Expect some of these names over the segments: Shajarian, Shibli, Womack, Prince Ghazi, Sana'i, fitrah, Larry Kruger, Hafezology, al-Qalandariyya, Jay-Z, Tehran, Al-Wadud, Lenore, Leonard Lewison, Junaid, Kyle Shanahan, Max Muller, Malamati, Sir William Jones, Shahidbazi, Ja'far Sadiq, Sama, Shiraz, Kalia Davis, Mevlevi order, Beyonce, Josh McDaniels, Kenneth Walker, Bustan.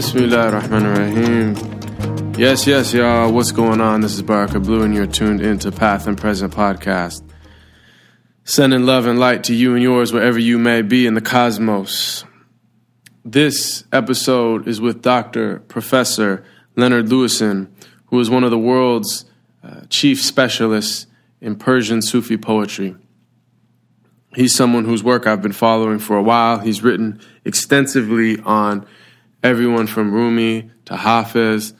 Bismillahirrahmanirrahim. Yes, y'all. What's going on? This is Baraka Blue, and you're tuned into Path and Present Podcast. Sending love and light to you and yours wherever you may be in the cosmos. This episode is with Dr. Professor Leonard Lewison, who is one of the world's chief specialists in Persian Sufi poetry. He's someone whose work I've been following for a while. He's written extensively on everyone from Rumi to Hafez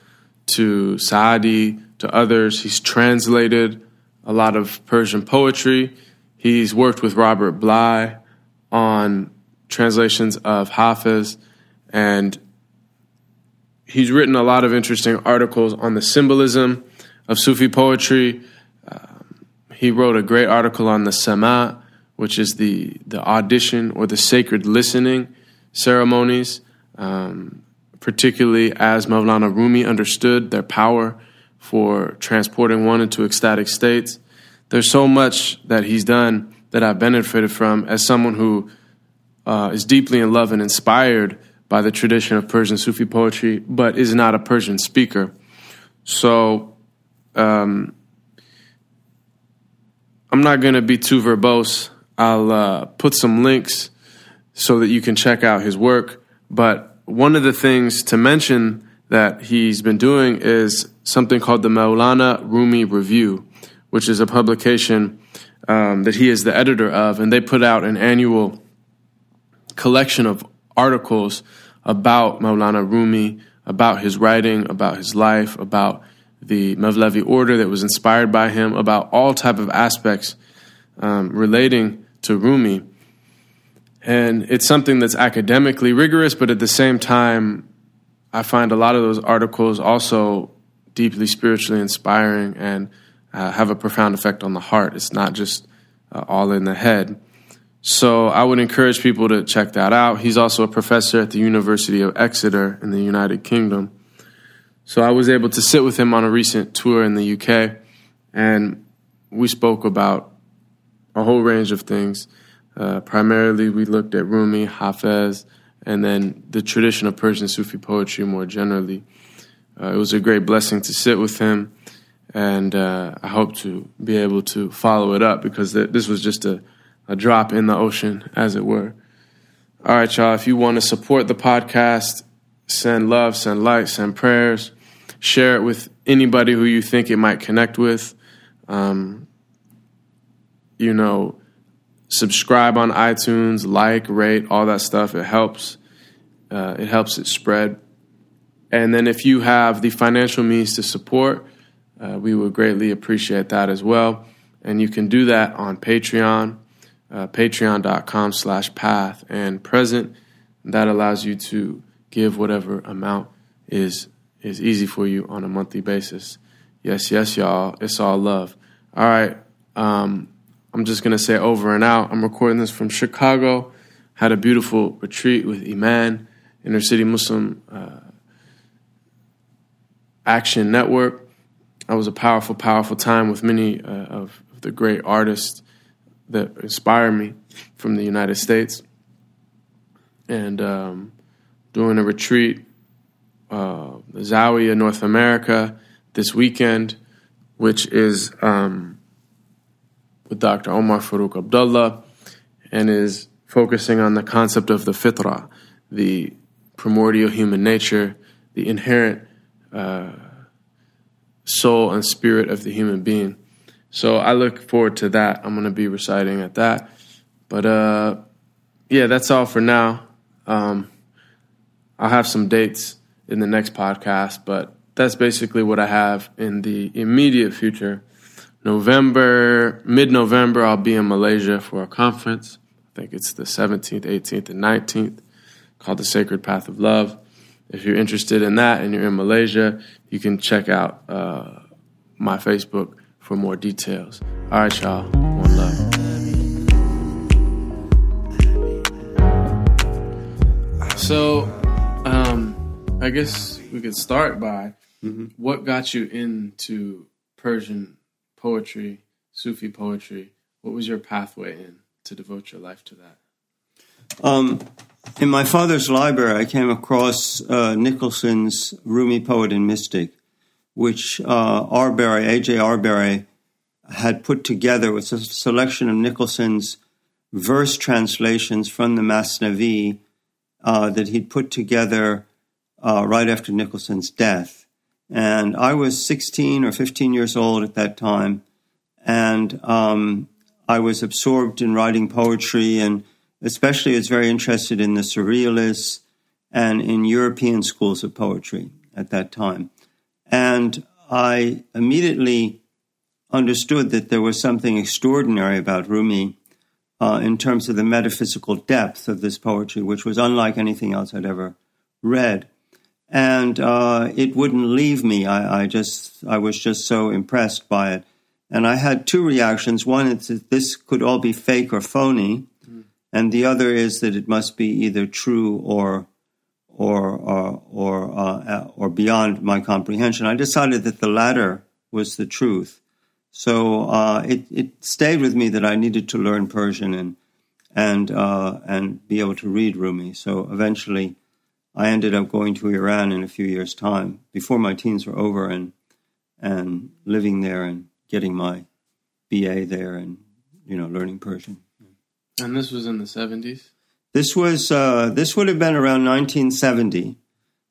to Sa'adi to others. He's translated a lot of Persian poetry. He's worked with Robert Bly on translations of Hafez, and he's written a lot of interesting articles on the symbolism of Sufi poetry. He wrote a great article on the Sama, which is the audition or the sacred listening ceremonies, particularly as Mawlana Rumi understood their power for transporting one into ecstatic states. There's so much that he's done that I've benefited from as someone who is deeply in love and inspired by the tradition of Persian Sufi poetry, but is not a Persian speaker. So I'm not going to be too verbose. I'll put some links so that you can check out his work. But one of the things to mention that he's been doing is something called the Maulana Rumi Review, which is a publication that he is the editor of. And they put out an annual collection of articles about Maulana Rumi, about his writing, about his life, about the Mevlevi order that was inspired by him, about all type of aspects relating to Rumi. And it's something that's academically rigorous, but at the same time, I find a lot of those articles also deeply spiritually inspiring and have a profound effect on the heart. It's not just all in the head. So I would encourage people to check that out. He's also a professor at the University of Exeter in the United Kingdom. So I was able to sit with him on a recent tour in the UK, and we spoke about a whole range of things. Primarily, we looked at Rumi, Hafez, and then the tradition of Persian Sufi poetry more generally. It was a great blessing to sit with him, and I hope to be able to follow it up because this was just a drop in the ocean, as it were. All right, y'all, if you want to support the podcast, send love, send light, send prayers, share it with anybody who you think it might connect with. Subscribe on iTunes, like, rate, all that stuff. It helps. It helps it spread. And then if you have the financial means to support, we would greatly appreciate that as well. And you can do that on Patreon, patreon.com/pathandpresent. That allows you to give whatever amount is easy for you on a monthly basis. Yes, y'all. It's all love. All right. I'm just going to say over and out. I'm recording this from Chicago. Had a beautiful retreat with Iman, Inner City Muslim Action Network. It was a powerful, powerful time with many of the great artists that inspire me from the United States. And doing a retreat, Zawiya North America this weekend, which is with Dr. Omar Farooq Abdullah, and is focusing on the concept of the fitrah, the primordial human nature, the inherent soul and spirit of the human being. So I look forward to that. I'm going to be reciting at that. But that's all for now. I'll have some dates in the next podcast, but that's basically what I have in the immediate future. Mid-November, I'll be in Malaysia for a conference. I think it's the 17th, 18th, and 19th, called the Sacred Path of Love. If you're interested in that and you're in Malaysia, you can check out my Facebook for more details. All right, y'all. One love. So I guess we could start by what got you into Persian poetry, Sufi poetry? What was your pathway in to devote your life to that? In my father's library, I came across Nicholson's Rumi Poet and Mystic, which A.J. Arberry had put together with a selection of Nicholson's verse translations from the Mathnawi that he'd put together right after Nicholson's death. And I was 16 or 15 years old at that time, and I was absorbed in writing poetry, and especially was very interested in the surrealists and in European schools of poetry at that time. And I immediately understood that there was something extraordinary about Rumi in terms of the metaphysical depth of this poetry, which was unlike anything else I'd ever read. And it wouldn't leave me. I was just so impressed by it. And I had two reactions. One is that this could all be fake or phony, and the other is that it must be either true or beyond my comprehension. I decided that the latter was the truth. So it stayed with me that I needed to learn Persian and be able to read Rumi. So eventually, I ended up going to Iran in a few years' time, before my teens were over, and living there and getting my BA there and learning Persian. And this was in the 70s? This was this would have been around 1970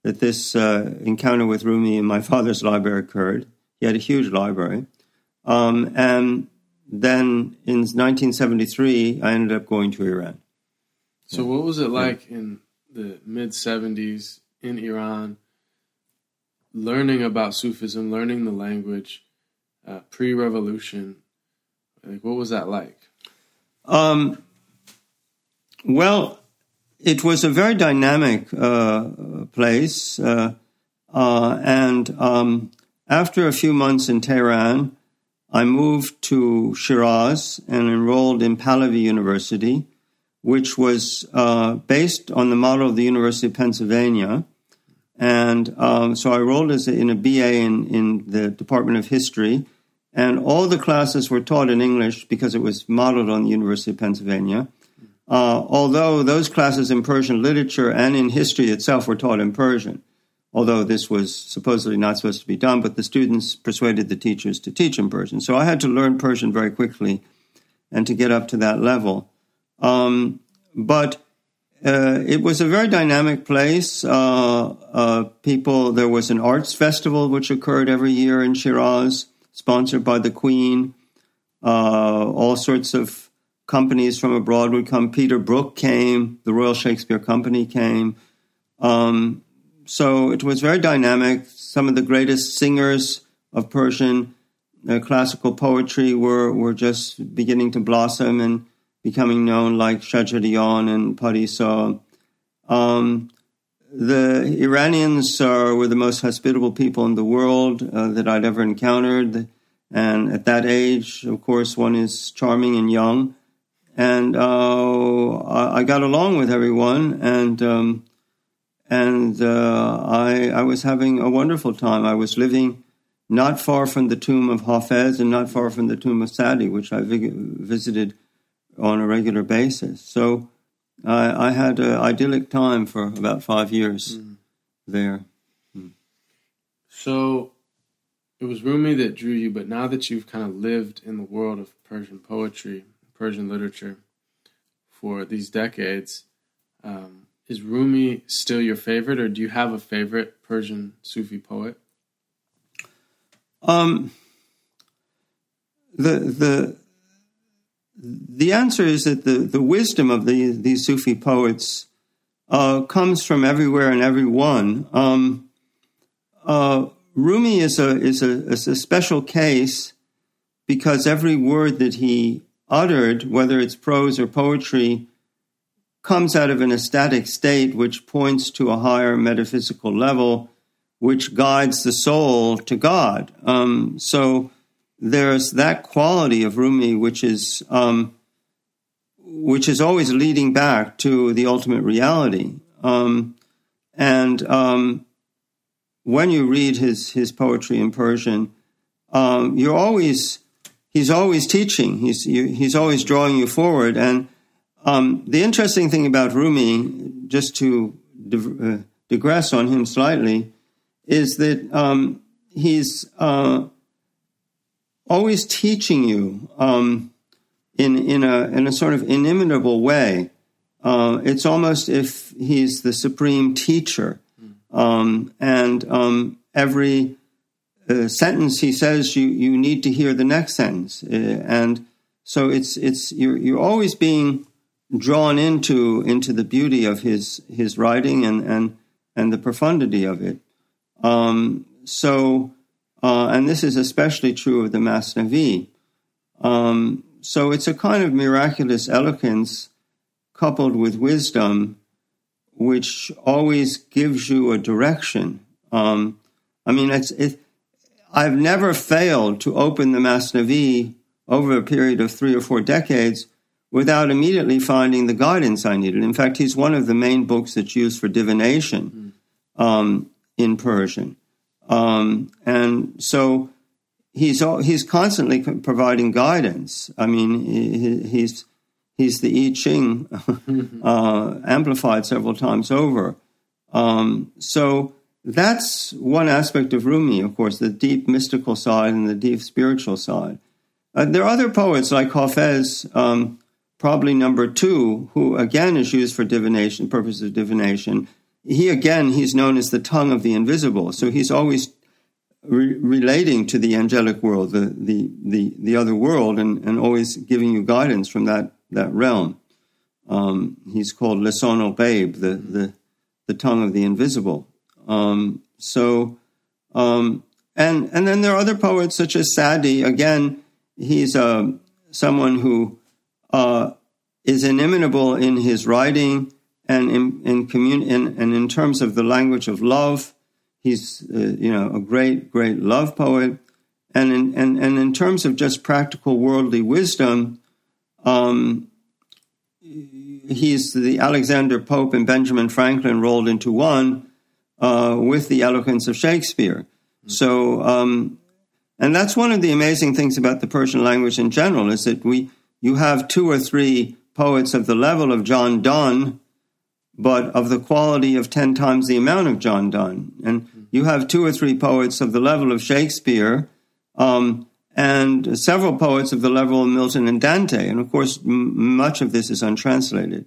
that this encounter with Rumi in my father's library occurred. He had a huge library. And then in 1973, I ended up going to Iran. So what was it like in the mid-70s in Iran, learning about Sufism, learning the language, pre-revolution? Like, what was that like? Well, it was a very dynamic place, and after a few months in Tehran, I moved to Shiraz and enrolled in Pahlavi University, which was based on the model of the University of Pennsylvania, and so I enrolled in a BA in the Department of History. And all the classes were taught in English because it was modeled on the University of Pennsylvania, although those classes in Persian literature and in history itself were taught in Persian, although this was supposedly not supposed to be done, but the students persuaded the teachers to teach in Persian. So I had to learn Persian very quickly and to get up to that level. But it was a very dynamic place. There was an arts festival which occurred every year in Shiraz, sponsored by the Queen. All sorts of companies from abroad would come. Peter Brook came. The Royal Shakespeare Company came. So it was very dynamic. Some of the greatest singers of Persian classical poetry were just beginning to blossom and becoming known, like Shajarian and Parisa. The Iranians were the most hospitable people in the world that I'd ever encountered. And at that age, of course, one is charming and young. And I got along with everyone, and I was having a wonderful time. I was living not far from the tomb of Hafez and not far from the tomb of Sa'adi, which I visited on a regular basis. So I had an idyllic time for about 5 years there. So it was Rumi that drew you, but now that you've kind of lived in the world of Persian poetry, Persian literature for these decades, is Rumi still your favorite, or do you have a favorite Persian Sufi poet? The answer is that the wisdom of these Sufi poets comes from everywhere and everyone. Rumi is a special case because every word that he uttered, whether it's prose or poetry, comes out of an ecstatic state which points to a higher metaphysical level, which guides the soul to God. So there's that quality of Rumi which is always leading back to the ultimate reality. When you read his poetry in Persian, he's always teaching. He's always drawing you forward. And The interesting thing about Rumi, just to digress on him slightly, is that he's always teaching you in a sort of inimitable way. It's almost if he's the supreme teacher, and every sentence he says, you need to hear the next sentence, and so it's you're always being drawn into the beauty of his writing and the profundity of it. And this is especially true of the Mathnawi. So it's a kind of miraculous eloquence coupled with wisdom, which always gives you a direction. I've never failed to open the Mathnawi over a period of 3 or 4 decades without immediately finding the guidance I needed. In fact, he's one of the main books that's used for divination in Persian. And so he's constantly providing guidance. I mean, he's the I Ching amplified several times over. So that's one aspect of Rumi, of course, the deep mystical side and the deep spiritual side. There are other poets like Hafez, probably number 2, who again is used for divination, purposes of divination. He's known as the tongue of the invisible. So he's always relating to the angelic world, the other world, and always giving you guidance from that realm. He's called Lisan al-Ghaib, the tongue of the invisible. And then there are other poets such as Sa'adi. Again, he's someone who is inimitable in his writing and in terms of the language of love. He's a great love poet, and in terms of just practical worldly wisdom, he's the Alexander Pope and Benjamin Franklin rolled into one with the eloquence of Shakespeare. So, and that's one of the amazing things about the Persian language in general is that you have 2 or 3 poets of the level of John Donne, but of the quality of 10 times the amount of John Donne. And you have 2 or 3 poets of the level of Shakespeare, and several poets of the level of Milton and Dante. And of course, much of this is untranslated.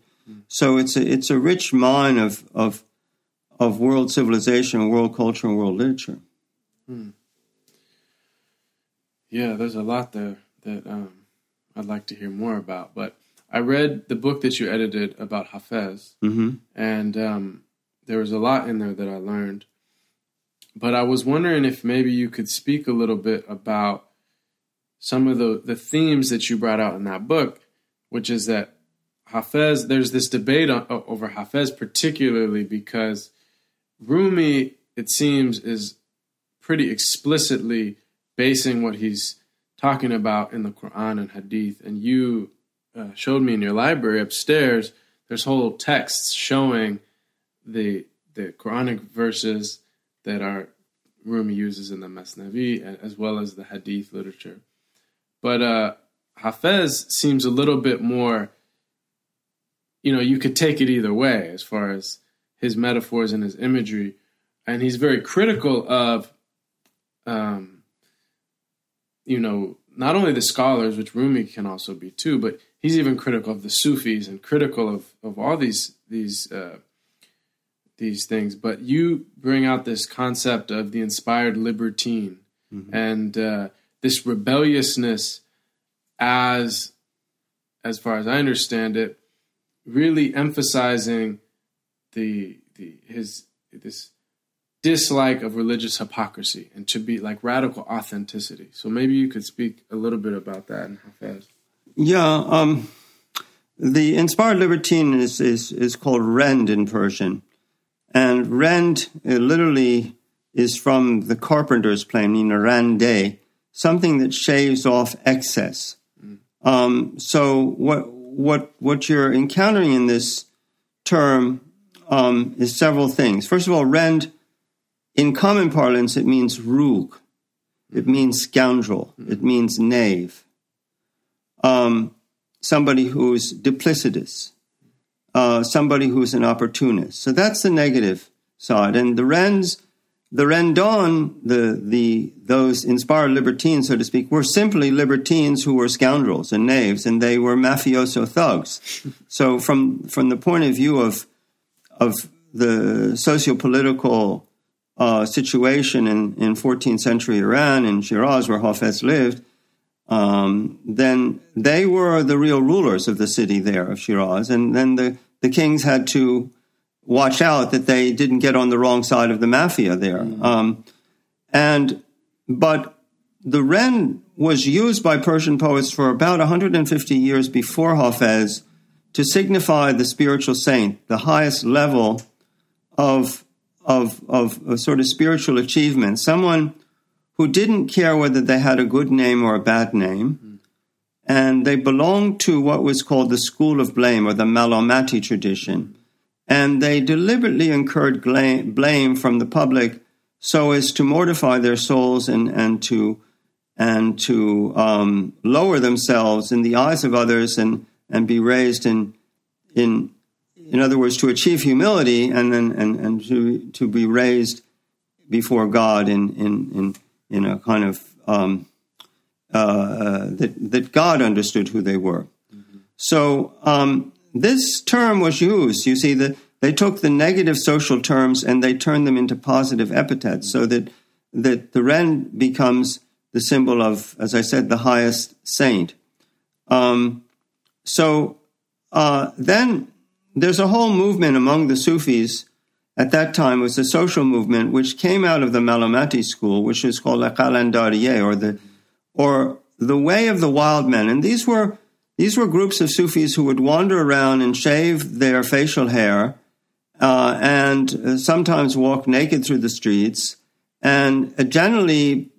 So it's a rich mine of world civilization, world culture, and world literature. Yeah, there's a lot there that I'd like to hear more about. But I read the book that you edited about Hafez, and there was a lot in there that I learned. But I was wondering if maybe you could speak a little bit about some of the themes that you brought out in that book, which is that Hafez, there's this debate over Hafez, particularly because Rumi, it seems, is pretty explicitly basing what he's talking about in the Quran and Hadith. And you showed me in your library upstairs, there's whole texts showing the Quranic verses that Rumi uses in the Mathnawi, as well as the Hadith literature. But Hafez seems a little bit more, you could take it either way as far as his metaphors and his imagery. And he's very critical of not only the scholars, which Rumi can also be too, but he's even critical of the Sufis and critical of all these things. But you bring out this concept of the inspired libertine and this rebelliousness, as far as I understand it, really emphasizing his dislike of religious hypocrisy and to be like radical authenticity. So maybe you could speak a little bit about that and Hafez. Yeah, the inspired libertine is called rend in Persian, and rend literally is from the carpenter's plane, rende, something that shaves off excess. So what you're encountering in this term is several things. First of all, rend. In common parlance, it means rogue. It means scoundrel. It means knave. somebody who's duplicitous, somebody who's an opportunist. So that's the negative side. And the rendon, those inspired libertines, so to speak, were simply libertines who were scoundrels and knaves, and they were mafioso thugs. So from the point of view of the socio-political situation in 14th century Iran, in Shiraz, where Hafez lived, then they were the real rulers of the city there, of Shiraz. And then the kings had to watch out that they didn't get on the wrong side of the mafia there. But the rend was used by Persian poets for about 150 years before Hafez to signify the spiritual saint, the highest level of sort of spiritual achievement, someone who didn't care whether they had a good name or a bad name, and they belonged to what was called the school of blame, or the Malamati tradition, and they deliberately incurred blame from the public so as to mortify their souls and to lower themselves in the eyes of others and be raised in other words, to achieve humility and then to be raised before God in a kind of that God understood who they were. So this term was used. You see, they took the negative social terms and they turned them into positive epithets, so that the rend becomes the symbol of, as I said, the highest saint. Then there's a whole movement among the Sufis at that time. It was a social movement which came out of the Malamati school, which is called al-Qalandariyya, or the way of the wild men. And these were groups of Sufis who would wander around and shave their facial hair and sometimes walk naked through the streets and generally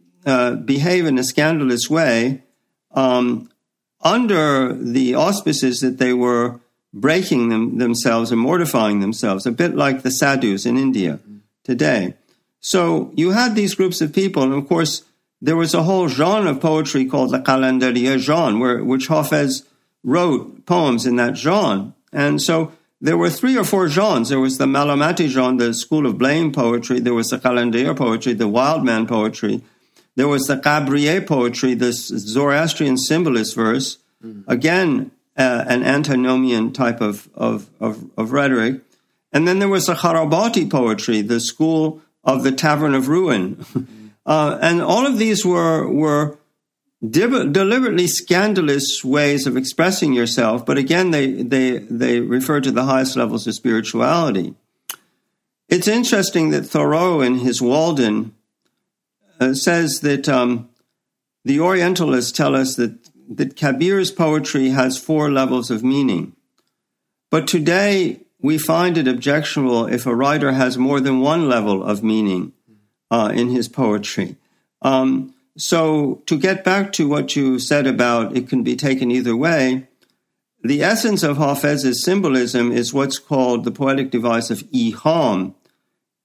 behave in a scandalous way under the auspices that they were breaking themselves and mortifying themselves, a bit like the sadhus in India today. So you had these groups of people, and of course, there was a whole genre of poetry called the Qalandariyya genre, which Hafez wrote poems in that genre. And so there were three or four genres. There was the Malamati genre, the school of blame poetry. There was the Qalandariyya poetry, the wild man poetry. There was the Qabriyya poetry, the Zoroastrian symbolist verse. Again, an antinomian type of rhetoric. And then there was the Kharabati poetry, the school of the Tavern of Ruin. And all of these were deliberately scandalous ways of expressing yourself, but again, they refer to the highest levels of spirituality. It's interesting that Thoreau in his Walden says that the Orientalists tell us that Kabir's poetry has four levels of meaning. But today, we find it objectionable if a writer has more than one level of meaning in his poetry. So to get back to what you said about it can be taken either way, the essence of Hafez's symbolism is what's called the poetic device of Iham.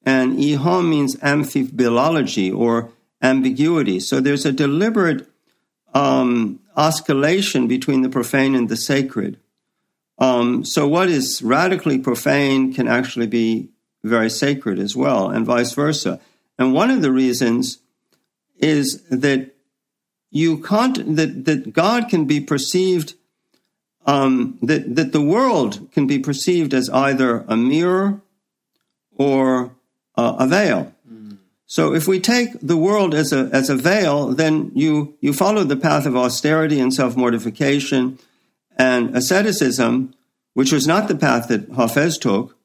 And Iham means amphibilology, or ambiguity. So there's a deliberate oscillation between the profane and the sacred. So what is radically profane can actually be very sacred as well, and vice versa. And one of the reasons is that that God can be perceived, that the world can be perceived as either a mirror or a veil. So if we take the world as a veil, then you follow the path of austerity and self-mortification and asceticism, which was not the path that Hafez took,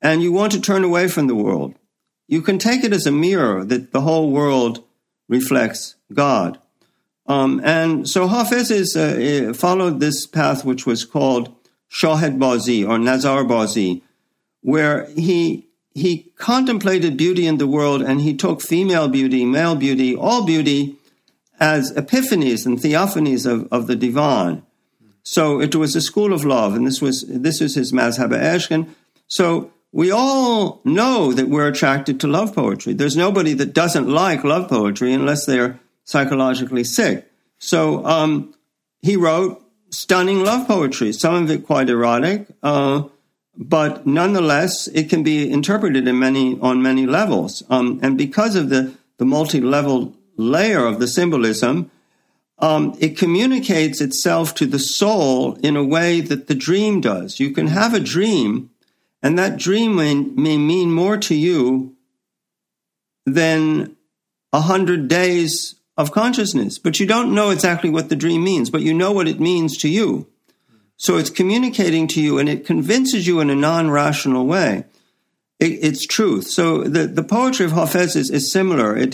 and you want to turn away from the world. You can take it as a mirror, that the whole world reflects God. And so Hafez followed this path, which was called Shahidbazi or Nazarbazi, where he contemplated beauty in the world, and he took female beauty, male beauty, all beauty as epiphanies and theophanies of the Divan. So it was a school of love, and this is his mazhab-e-ishq. So we all know that we're attracted to love poetry. There's nobody that doesn't like love poetry unless they're psychologically sick. So he wrote stunning love poetry, some of it quite erotic, but nonetheless, it can be interpreted in on many levels. And because of the multi-level layer of the symbolism, it communicates itself to the soul in a way that the dream does. You can have a dream, and that dream may mean more to you than 100 days of consciousness. But you don't know exactly what the dream means, but you know what it means to you. So it's communicating to you, and it convinces you in a non-rational way its truth. So the poetry of Hafez is similar.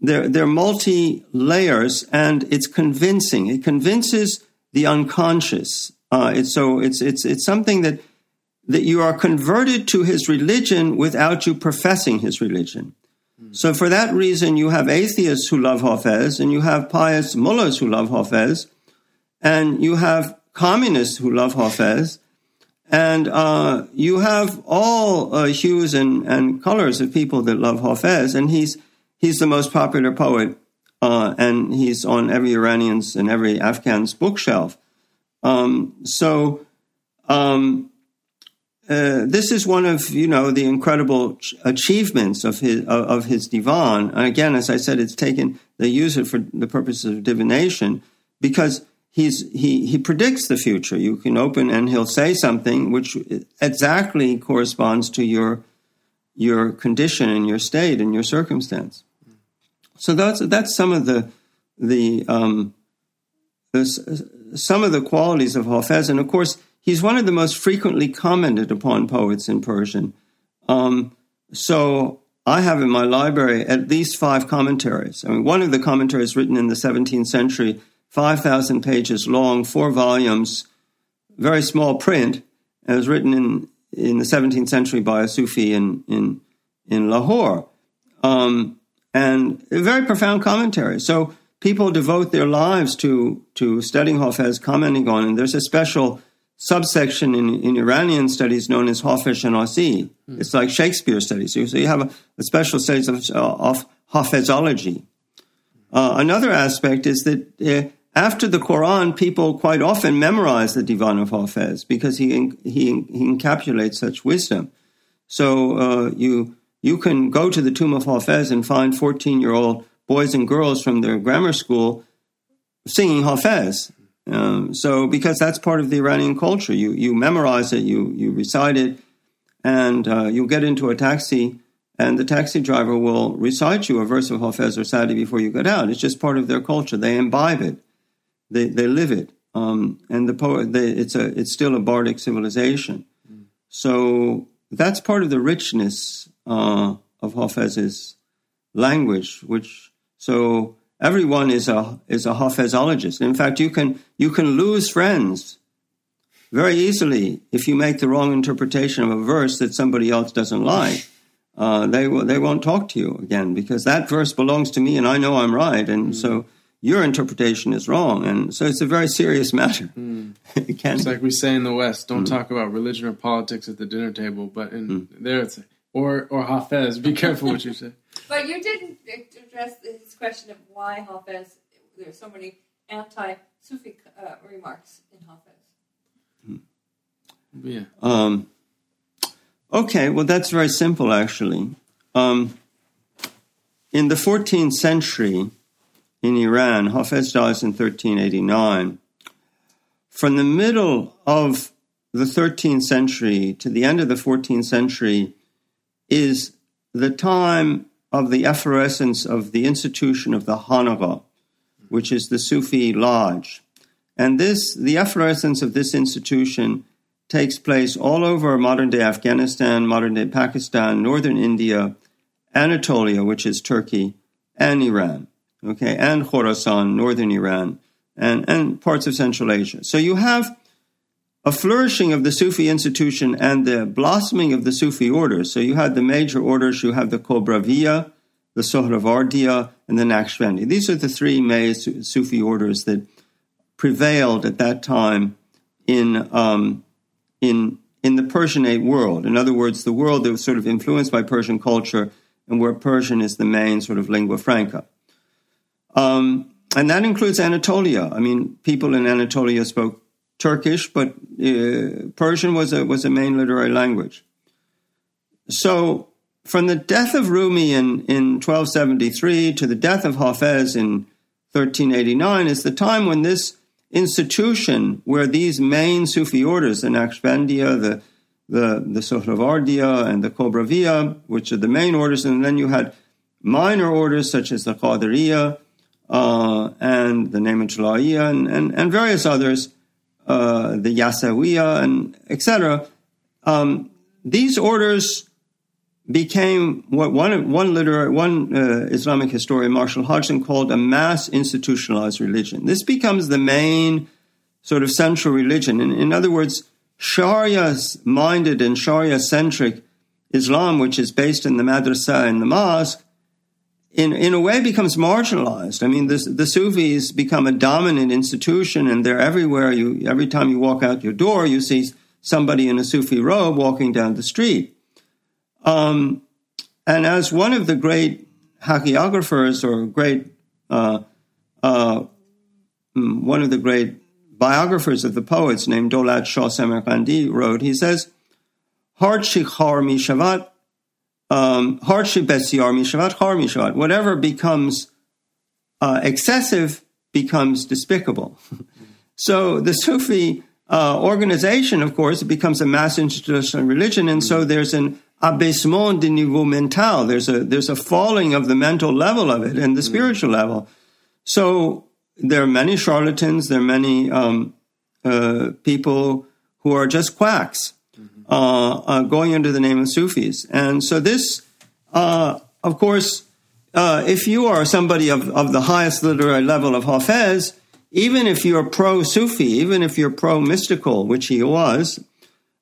They're multi layers, and it's convincing. It convinces the unconscious. It's something that you are converted to his religion without you professing his religion. So for that reason, you have atheists who love Hafez, and you have pious mullahs who love Hafez, and you have communists who love Hafez, and you have all hues and colors of people that love Hafez, and he's the most popular poet, and he's on every Iranian's and every Afghan's bookshelf. This is one of the incredible achievements of his divan. And again, as I said, they use it for the purposes of divination, because he predicts the future. You can open and he'll say something which exactly corresponds to your condition and your state and your circumstance. So that's some of some of the qualities of Hafez, and of course, he's one of the most frequently commented upon poets in Persian. So I have in my library at least 5 commentaries. I mean, one of the commentaries written in the 17th century, 5,000 pages long, 4 volumes, very small print, and it was written in the 17th century by a Sufi in Lahore. And a very profound commentary. So people devote their lives to studying Hafez, commenting on, and there's a special subsection in Iranian studies known as Hafez Shanasi. It's like Shakespeare studies. So you have a special studies of Hafezology. Another aspect is that after the Quran, people quite often memorize the Divan of Hafez because he encapsulates such wisdom. So you can go to the tomb of Hafez and find 14-year-old boys and girls from their grammar school singing Hafez. Because that's part of the Iranian culture. You memorize it, you recite it, and you'll get into a taxi, and the taxi driver will recite you a verse of Hafez or Sa'adi before you get out. It's just part of their culture. They imbibe it. They live it. And the poet, it's still a bardic civilization. So that's part of the richness of Hafez's language, everyone is a Hafezologist. In fact, you can lose friends very easily if you make the wrong interpretation of a verse that somebody else doesn't like. They won't talk to you again because that verse belongs to me and I know I'm right, and so your interpretation is wrong, and so it's a very serious matter. It's like we say in the West, don't talk about religion or politics at the dinner table, but there it's or Hafez. Be careful what you say. But you didn't address his question of why Hafez, there's so many anti-Sufi remarks in Hafez. Yeah. That's very simple, actually. In the 14th century in Iran, Hafez dies in 1389. From the middle of the 13th century to the end of the 14th century is the time of the efflorescence of the institution of the Hanagha, which is the Sufi lodge. And the efflorescence of this institution takes place all over modern-day Afghanistan, modern-day Pakistan, northern India, Anatolia, which is Turkey, and Iran, and Khorasan, northern Iran, and parts of Central Asia. So you have a flourishing of the Sufi institution and the blossoming of the Sufi orders. So you had the major orders, you have the Kubrawiyya, the Suhrawardiyya, and the Naqshbandi. These are the 3 main Sufi orders that prevailed at that time in the Persianate world. In other words, the world that was sort of influenced by Persian culture and where Persian is the main sort of lingua franca. And that includes Anatolia. I mean, people in Anatolia spoke Turkish, but Persian was a main literary language. So from the death of Rumi in 1273 to the death of Hafez in 1389 is the time when this institution where these main Sufi orders, the Naqshbandiya, the Suhrawardiyya, and the Kubrawiyya, which are the main orders, and then you had minor orders such as the Qadiriyya and the Naymantullahiyya and various others, the Yasawiyya, and etc. These orders became what one Islamic historian, Marshall Hodgson, called a mass institutionalized religion. This becomes the main sort of central religion. In other words, Sharia-minded and Sharia-centric Islam, which is based in the madrasa and the mosque, in a way becomes marginalized. I mean, the Sufis become a dominant institution, and they're everywhere. Every time you walk out your door, you see somebody in a Sufi robe walking down the street. And as one of the great hagiographers or one of the great biographers of the poets named Dolat Shah Samarkandi wrote, he says, Harchi khar mi shavat, Harchi besyar mi shavat, khar mi shavat. Whatever becomes excessive becomes despicable. So the Sufi organization, of course, it becomes a mass institutional religion, and so there's an abaissement de niveau mental. There's a falling of the mental level of it and the spiritual level. So there are many charlatans. There are many people who are just quacks going under the name of Sufis. And so this, of course, if you are somebody of the highest literary level of Hafez, even if you're pro-Sufi, even if you're pro-mystical, which he was,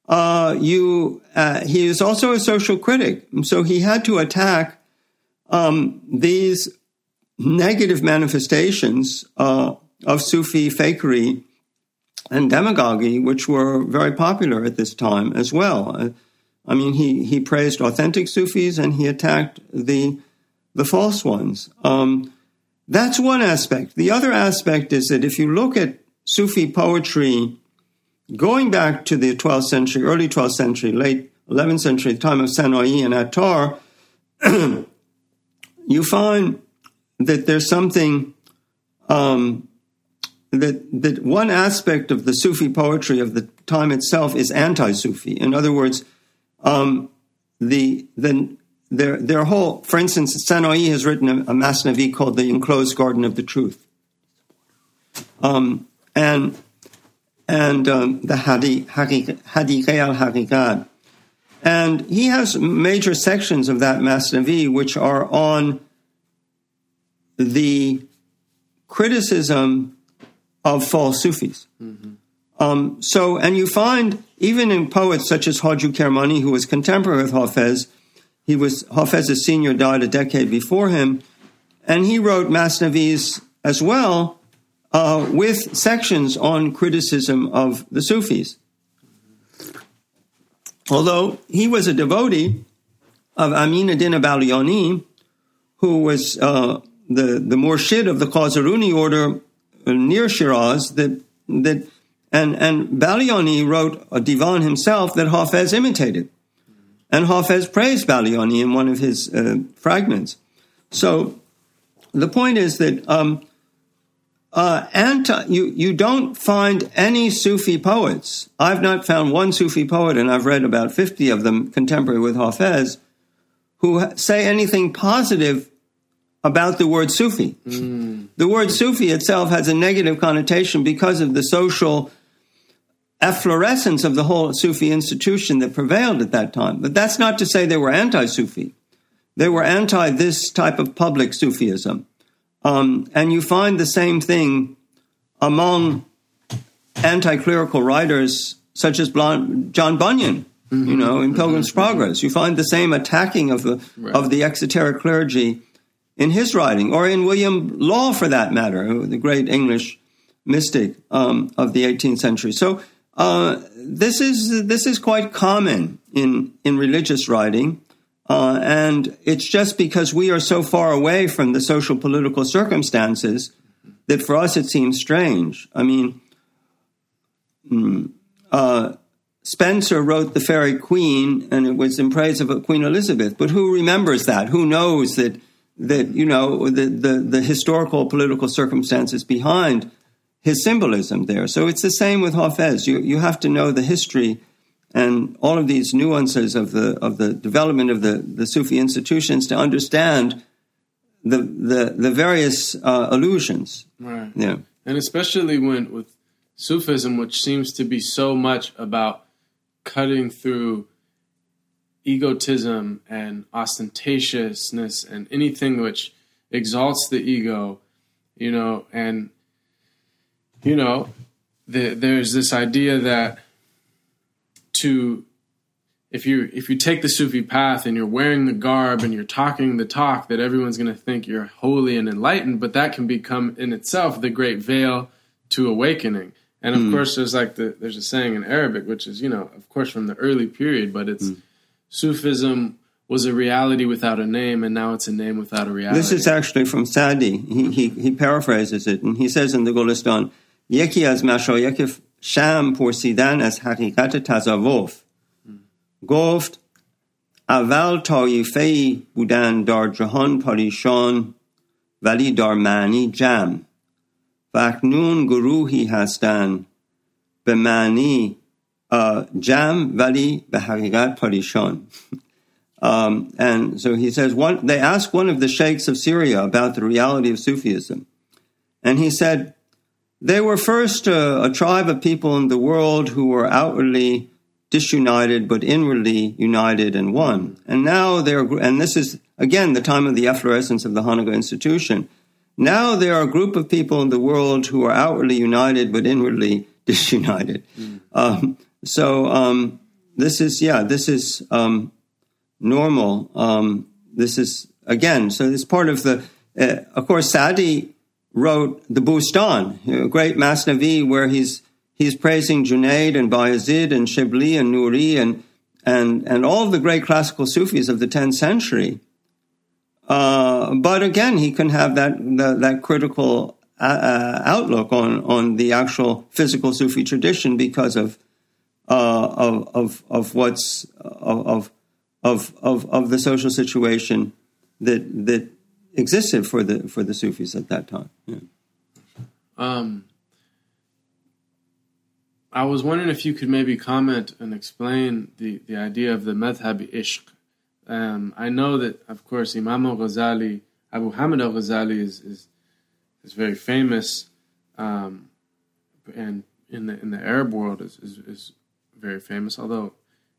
he is also a social critic. So he had to attack these negative manifestations of Sufi fakery and demagogy, which were very popular at this time as well. I mean, he praised authentic Sufis and he attacked the false ones. That's one aspect. The other aspect is that if you look at Sufi poetry going back to the 12th century, early 12th century, late 11th century, the time of Sana'i and Attar, you find that there's something, that one aspect of the Sufi poetry of the time itself is anti-Sufi. In other words, their whole, for instance, Sana'i has written a Mathnawi called The Enclosed Garden of the Truth. And the Hadiqah al-Haqiqat. And he has major sections of that Masnavi which are on the criticism of false Sufis. Mm-hmm. And you find, even in poets such as Haju Kermani, who was contemporary with Hafez, Hafez's senior died a decade before him, and he wrote Masnavis as well, with sections on criticism of the Sufis. Although he was a devotee of Amin ad-Din Abaliani, who was the Murshid of the Qaziruni order near Shiraz, and Baliani wrote a Divan himself that Hafez imitated. And Hafez praised Baliani in one of his fragments. So the point is that you don't find any Sufi poets. I've not found one Sufi poet, and I've read about 50 of them contemporary with Hafez, who say anything positive about the word Sufi. Mm. The word Sufi itself has a negative connotation because of the social efflorescence of the whole Sufi institution that prevailed at that time. But that's not to say they were anti-Sufi. They were anti this type of public Sufism. And you find the same thing among anti-clerical writers such as John Bunyan, mm-hmm. In Pilgrim's Progress. You find the same attacking of the exoteric clergy in his writing, or in William Law, for that matter, the great English mystic of the 18th century. So this is quite common in religious writing. And it's just because we are so far away from the social political circumstances that for us it seems strange. I mean, Spencer wrote The Faerie Queene, and it was in praise of Queen Elizabeth. But who remembers that? Who knows that you know, the historical political circumstances behind his symbolism there? So it's the same with Hafez. You have to know the history and all of these nuances of the development of the Sufi institutions to understand the various allusions. Right. Yeah. And especially with Sufism, which seems to be so much about cutting through egotism and ostentatiousness and anything which exalts the ego, you know, and, you know, there's this idea that if you take the Sufi path and you're wearing the garb and you're talking the talk, that everyone's going to think you're holy and enlightened, but that can become in itself the great veil to awakening. And of course, there's there's a saying in Arabic, which is, you know, of course, from the early period, but it's Sufism was a reality without a name, and now it's a name without a reality. This is actually from Sa'adi. He paraphrases it, and he says in the Gulistan, Yeki az mashayikh sham porsidan az haqiqat tazawuf. Goft aval taifei budan dar jahan parishan vali dar mani jam. Vaknun guruhi hastan be mani jam vali be haqiqat parishan. And so he says, they asked one of the sheikhs of Syria about the reality of Sufism. And he said, they were first a tribe of people in the world who were outwardly disunited, but inwardly united and one. And now and this is, again, the time of the efflorescence of the Hanukkah institution. Now there are a group of people in the world who are outwardly united, but inwardly disunited. This is normal. This is, again, so it's part of the, of course, Sa'adi wrote the Bustan, a great Mathnawi, where he's praising Junaid and Bayazid and Shibli and Nuri and all the great classical Sufis of the 10th century. But again, he can have that critical outlook on the actual physical Sufi tradition because of the social situation that existed for the Sufis at that time. Yeah. I was wondering if you could maybe comment and explain the idea of the madhhab ishq. I know that, of course, Imam al-Ghazali, Abu Hamid al-Ghazali is very famous, and in the Arab world is very famous, although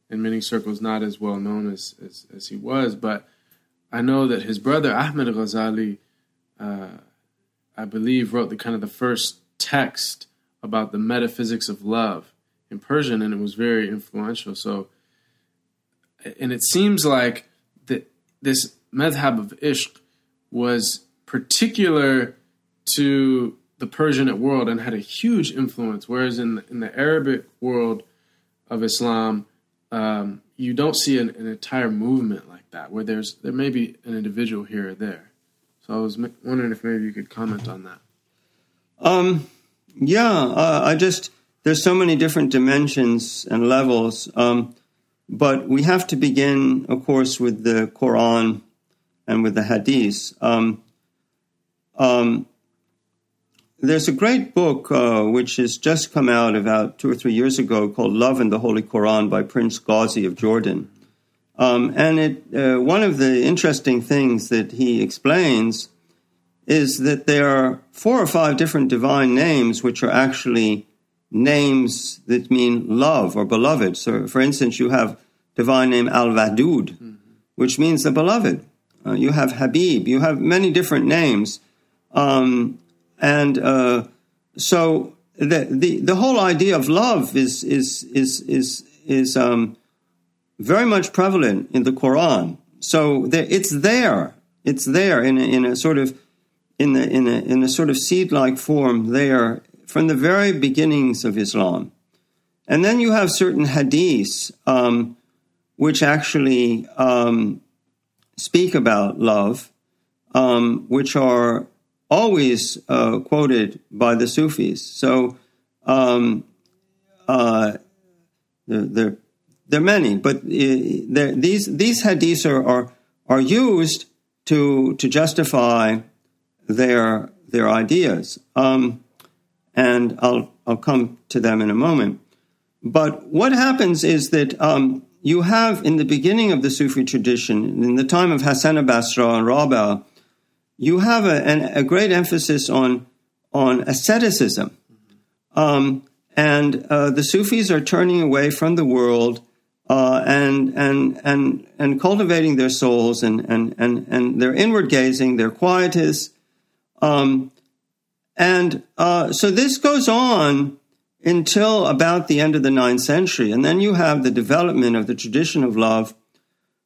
in many circles not as well known as he was, but I know that his brother, Ahmed Ghazali, I believe, wrote the first text about the metaphysics of love in Persian, and it was very influential. So, and it seems like this madhhab of ishq was particular to the Persian world and had a huge influence, whereas in the Arabic world of Islam, you don't see an entire movement like that, where there may be an individual here or there. So I was wondering if maybe you could comment on that. There's so many different dimensions and levels, but we have to begin, of course, with the Quran and with the Hadith. There's a great book which has just come out about 2 or 3 years ago called Love and the Holy Quran by Prince Ghazi of Jordan. And one of the interesting things that he explains is that there are 4 or 5 different divine names which are actually names that mean love or beloved. So, for instance, you have divine name Al-Wadud, which means the beloved. You have Habib. You have many different names. So the whole idea of love is very much prevalent in the Quran. So it's there in a sort of seed-like form there from the very beginnings of Islam. And then you have certain hadiths which actually speak about love, which are always quoted by the Sufis. So there are many, but these hadiths are used to justify their ideas, and I'll come to them in a moment. But what happens is that you have in the beginning of the Sufi tradition, in the time of Hasan al-Basra and Rabi', you have a great emphasis on asceticism, and the Sufis are turning away from the world and cultivating their souls and their inward gazing, their quietus, so this goes on until about the end of the 9th century. And then you have the development of the tradition of love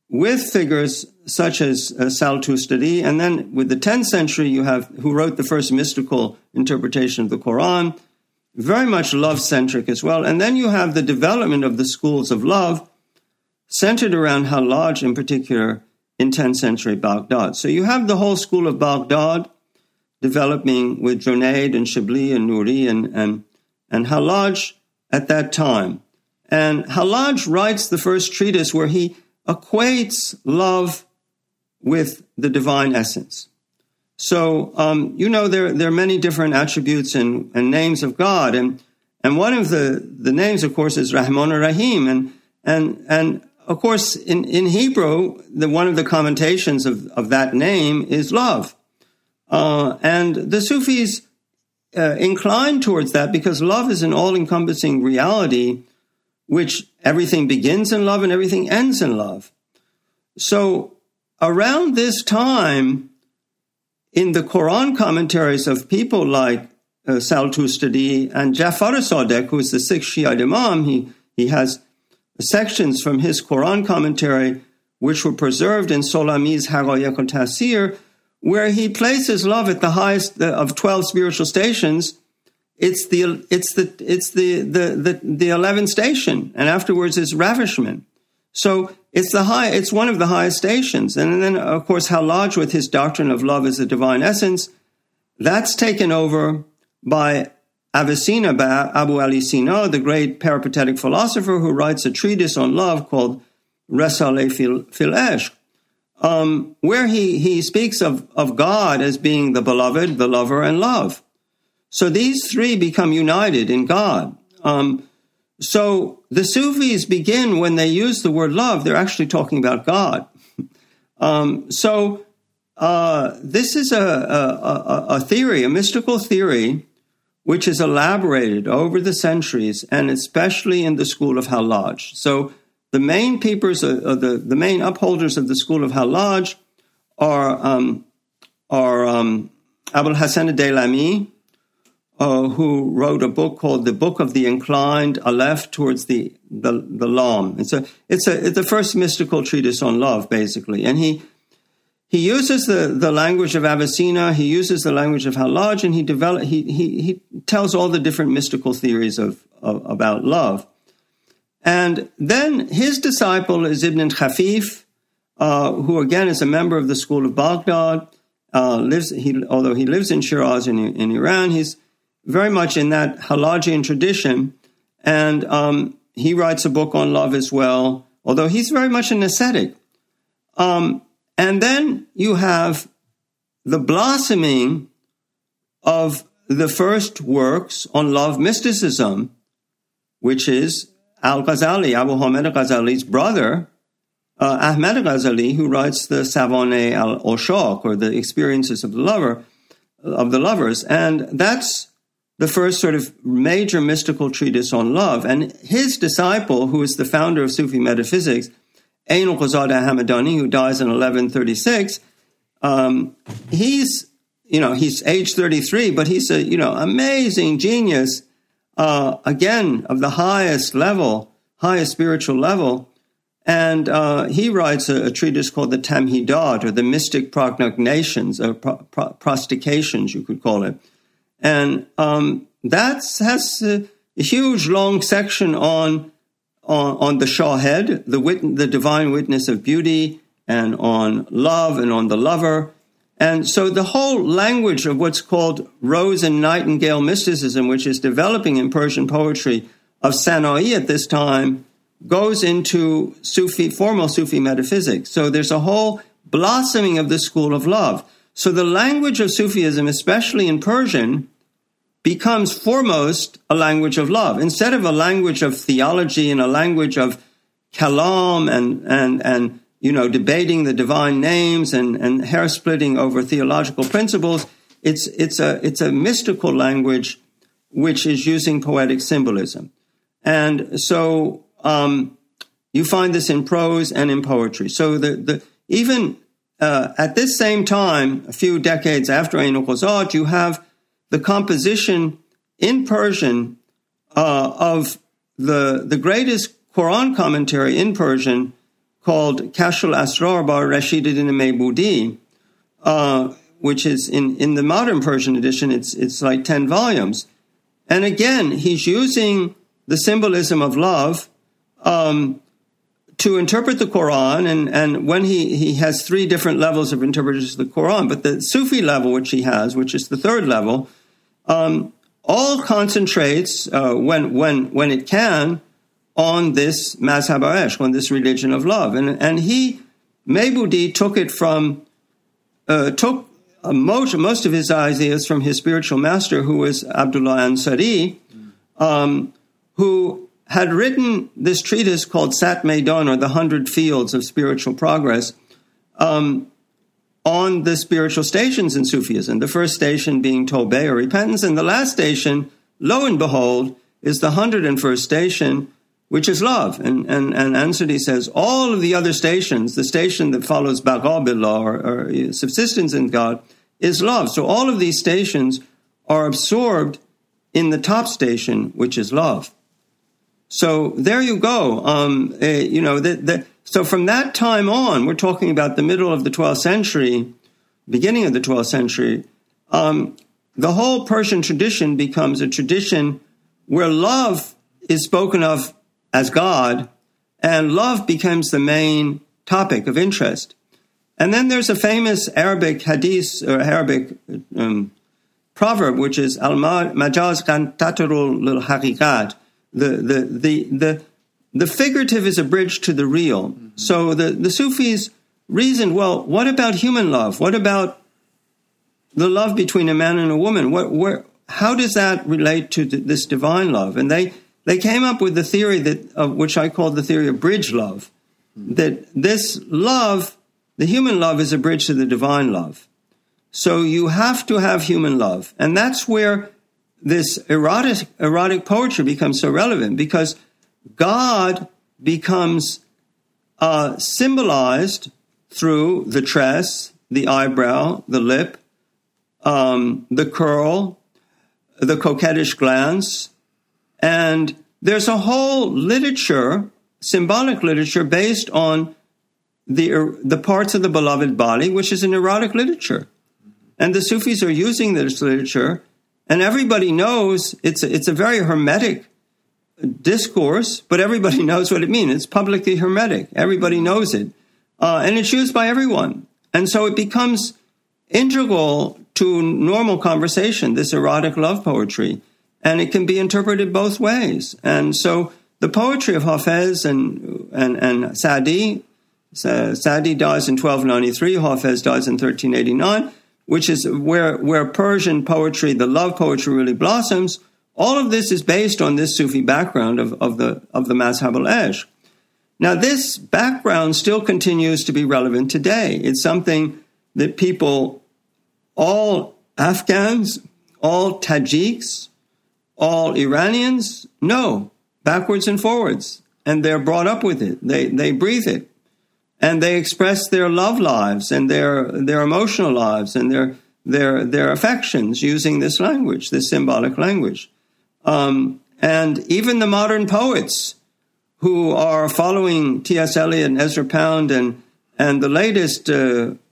with figures such as Sahl Tustari. And then with the 10th century, you have who wrote the first mystical interpretation of the Quran, very much love-centric as well. And then you have the development of the schools of love centered around Halaj in particular in 10th century Baghdad. So you have the whole school of Baghdad developing with Junaid and Shibli and Nuri and Halaj at that time. And Halaj writes the first treatise where he equates love with the divine essence. So, there are many different attributes and names of God. And one of the names, of course, is Rahman or Rahim. And of course, in Hebrew, one of the commentations of that name is love. And the Sufis inclined towards that because love is an all-encompassing reality, which everything begins in love and everything ends in love. So around this time, in the Quran commentaries of people like Sahl Tustari and Ja'far Sadiq, who is the 6th Shiite Imam, he has sections from his Quran commentary which were preserved in Solami's Haqa'iq al-Tafsir, where he places love at the highest of 12 spiritual stations. It's the 11th station, and afterwards is ravishment. So it's one of the highest stations. And then, of course, Halaj with his doctrine of love as a divine essence, that's taken over by Avicenna, by Abu Ali Sina, the great peripatetic philosopher who writes a treatise on love called Resale fil Ishq, where he speaks of God as being the beloved, the lover, and love. So these three become united in God. So the Sufis begin, when they use the word love, they're actually talking about God. This is a theory, a mystical theory, which is elaborated over the centuries, and especially in the school of Halaj. So the main peepers, the main upholders of the school of Halaj are Abul Hasan al-Daylami, who wrote a book called The Book of the Inclined Aleph Towards the Lam. It's the first mystical treatise on love, basically. And he uses the language of Avicenna, he uses the language of Halaj, and he tells all the different mystical theories about love. And then his disciple is Ibn Khafif, who again is a member of the school of Baghdad. Although he lives in Shiraz in Iran, he's very much in that Halajian tradition, and he writes a book on love as well, although he's very much an ascetic. And then you have the blossoming of the first works on love mysticism, which is Al-Ghazali, Abu Hamid al-Ghazali's brother, Ahmad al-Ghazali, who writes the Savane al-Oshaq, or the Experiences of the Lovers, and that's the first sort of major mystical treatise on love. And his disciple, who is the founder of Sufi metaphysics, Ain al-Ghazad al-Hamadani, who dies in 1136, he's age 33, but he's a, amazing genius, again, of the highest level, highest spiritual level. And he writes a treatise called the Tamhidat, or the Mystic Prognostications, or prostications, you could call it. And that has a huge, long section on the Shahid, the divine witness of beauty, and on love and on the lover. And so the whole language of what's called rose and nightingale mysticism, which is developing in Persian poetry of Sana'i at this time, goes into Sufi, formal Sufi metaphysics. So there's a whole blossoming of the school of love. So the language of Sufism, especially in Persian, becomes foremost a language of love. Instead of a language of theology and a language of kalam and debating the divine names and hair splitting over theological principles, it's a mystical language which is using poetic symbolism. And so you find this in prose and in poetry. So even at this same time, a few decades after Ayn al-Khuzat, you have the composition in Persian of the greatest Quran commentary in Persian called Kashf al-Asrar by Rashiduddin Mehbudi, which is in the modern Persian edition, it's like 10 volumes. And again, he's using the symbolism of love to interpret the Quran, and when he has three different levels of interpretations of the Quran, but the Sufi level, which he has, which is the third level, all concentrates, when it can, on this mazhab ash, on this religion of love. And he, Mehbudi, took it from, most of his ideas from his spiritual master, who was Abdullah Ansari, who had written this treatise called Sat Maidan, or the 100 Fields of Spiritual Progress, on the spiritual stations in Sufism, the first station being Tawbah, or repentance, and the last station, lo and behold, is the 101st station, which is love. And Ansari says, all of the other stations, the station that follows Baqa Billah, or subsistence in God, is love. So all of these stations are absorbed in the top station, which is love. So there you go. So from that time on, we're talking about the middle of the 12th century, beginning of the 12th century, the whole Persian tradition becomes a tradition where love is spoken of as God, and love becomes the main topic of interest. And then there's a famous Arabic hadith, or Arabic proverb, which is, Al-majaz kan tatarul lil-haqiqat. The figurative is a bridge to the real. Mm-hmm. So the Sufis reasoned, well, what about human love? What about the love between a man and a woman? How does that relate to this divine love? And they came up with the theory which I call the theory of bridge love, that this love, the human love, is a bridge to the divine love. So you have to have human love. And that's where this erotic poetry becomes so relevant, because God becomes symbolized through the tress, the eyebrow, the lip, the curl, the coquettish glance. And there's a whole literature, symbolic literature, based on the parts of the beloved body, which is an erotic literature. And the Sufis are using this literature, and everybody knows it's a very hermetic discourse, but everybody knows what it means. It's publicly hermetic. Everybody knows it. And it's used by everyone. And so it becomes integral to normal conversation, this erotic love poetry. And it can be interpreted both ways. And so the poetry of Hafez and Sa'adi, Sa'adi dies in 1293, Hafez dies in 1389, which is where Persian poetry, the love poetry, really blossoms. All of this is based on this Sufi background of the Mazhab al-Ishq. Now, this background still continues to be relevant today. It's something that people, all Afghans, all Tajiks, all Iranians know backwards and forwards, and they're brought up with it. They breathe it, and they express their love lives and their emotional lives and their affections using this language, this symbolic language. And even the modern poets who are following T.S. Eliot and Ezra Pound and the latest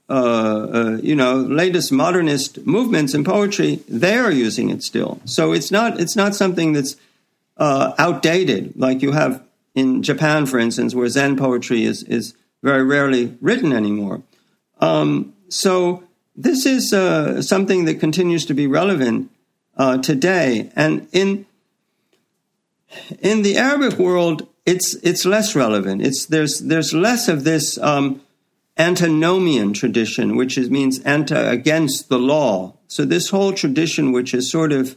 latest modernist movements in poetry, they are using it still. So it's not something that's outdated, like you have in Japan, for instance, where Zen poetry is very rarely written anymore. So This is something that continues to be relevant today. And in the Arabic world, it's less relevant. There's less of this antinomian tradition, which means against the law. So this whole tradition, which is sort of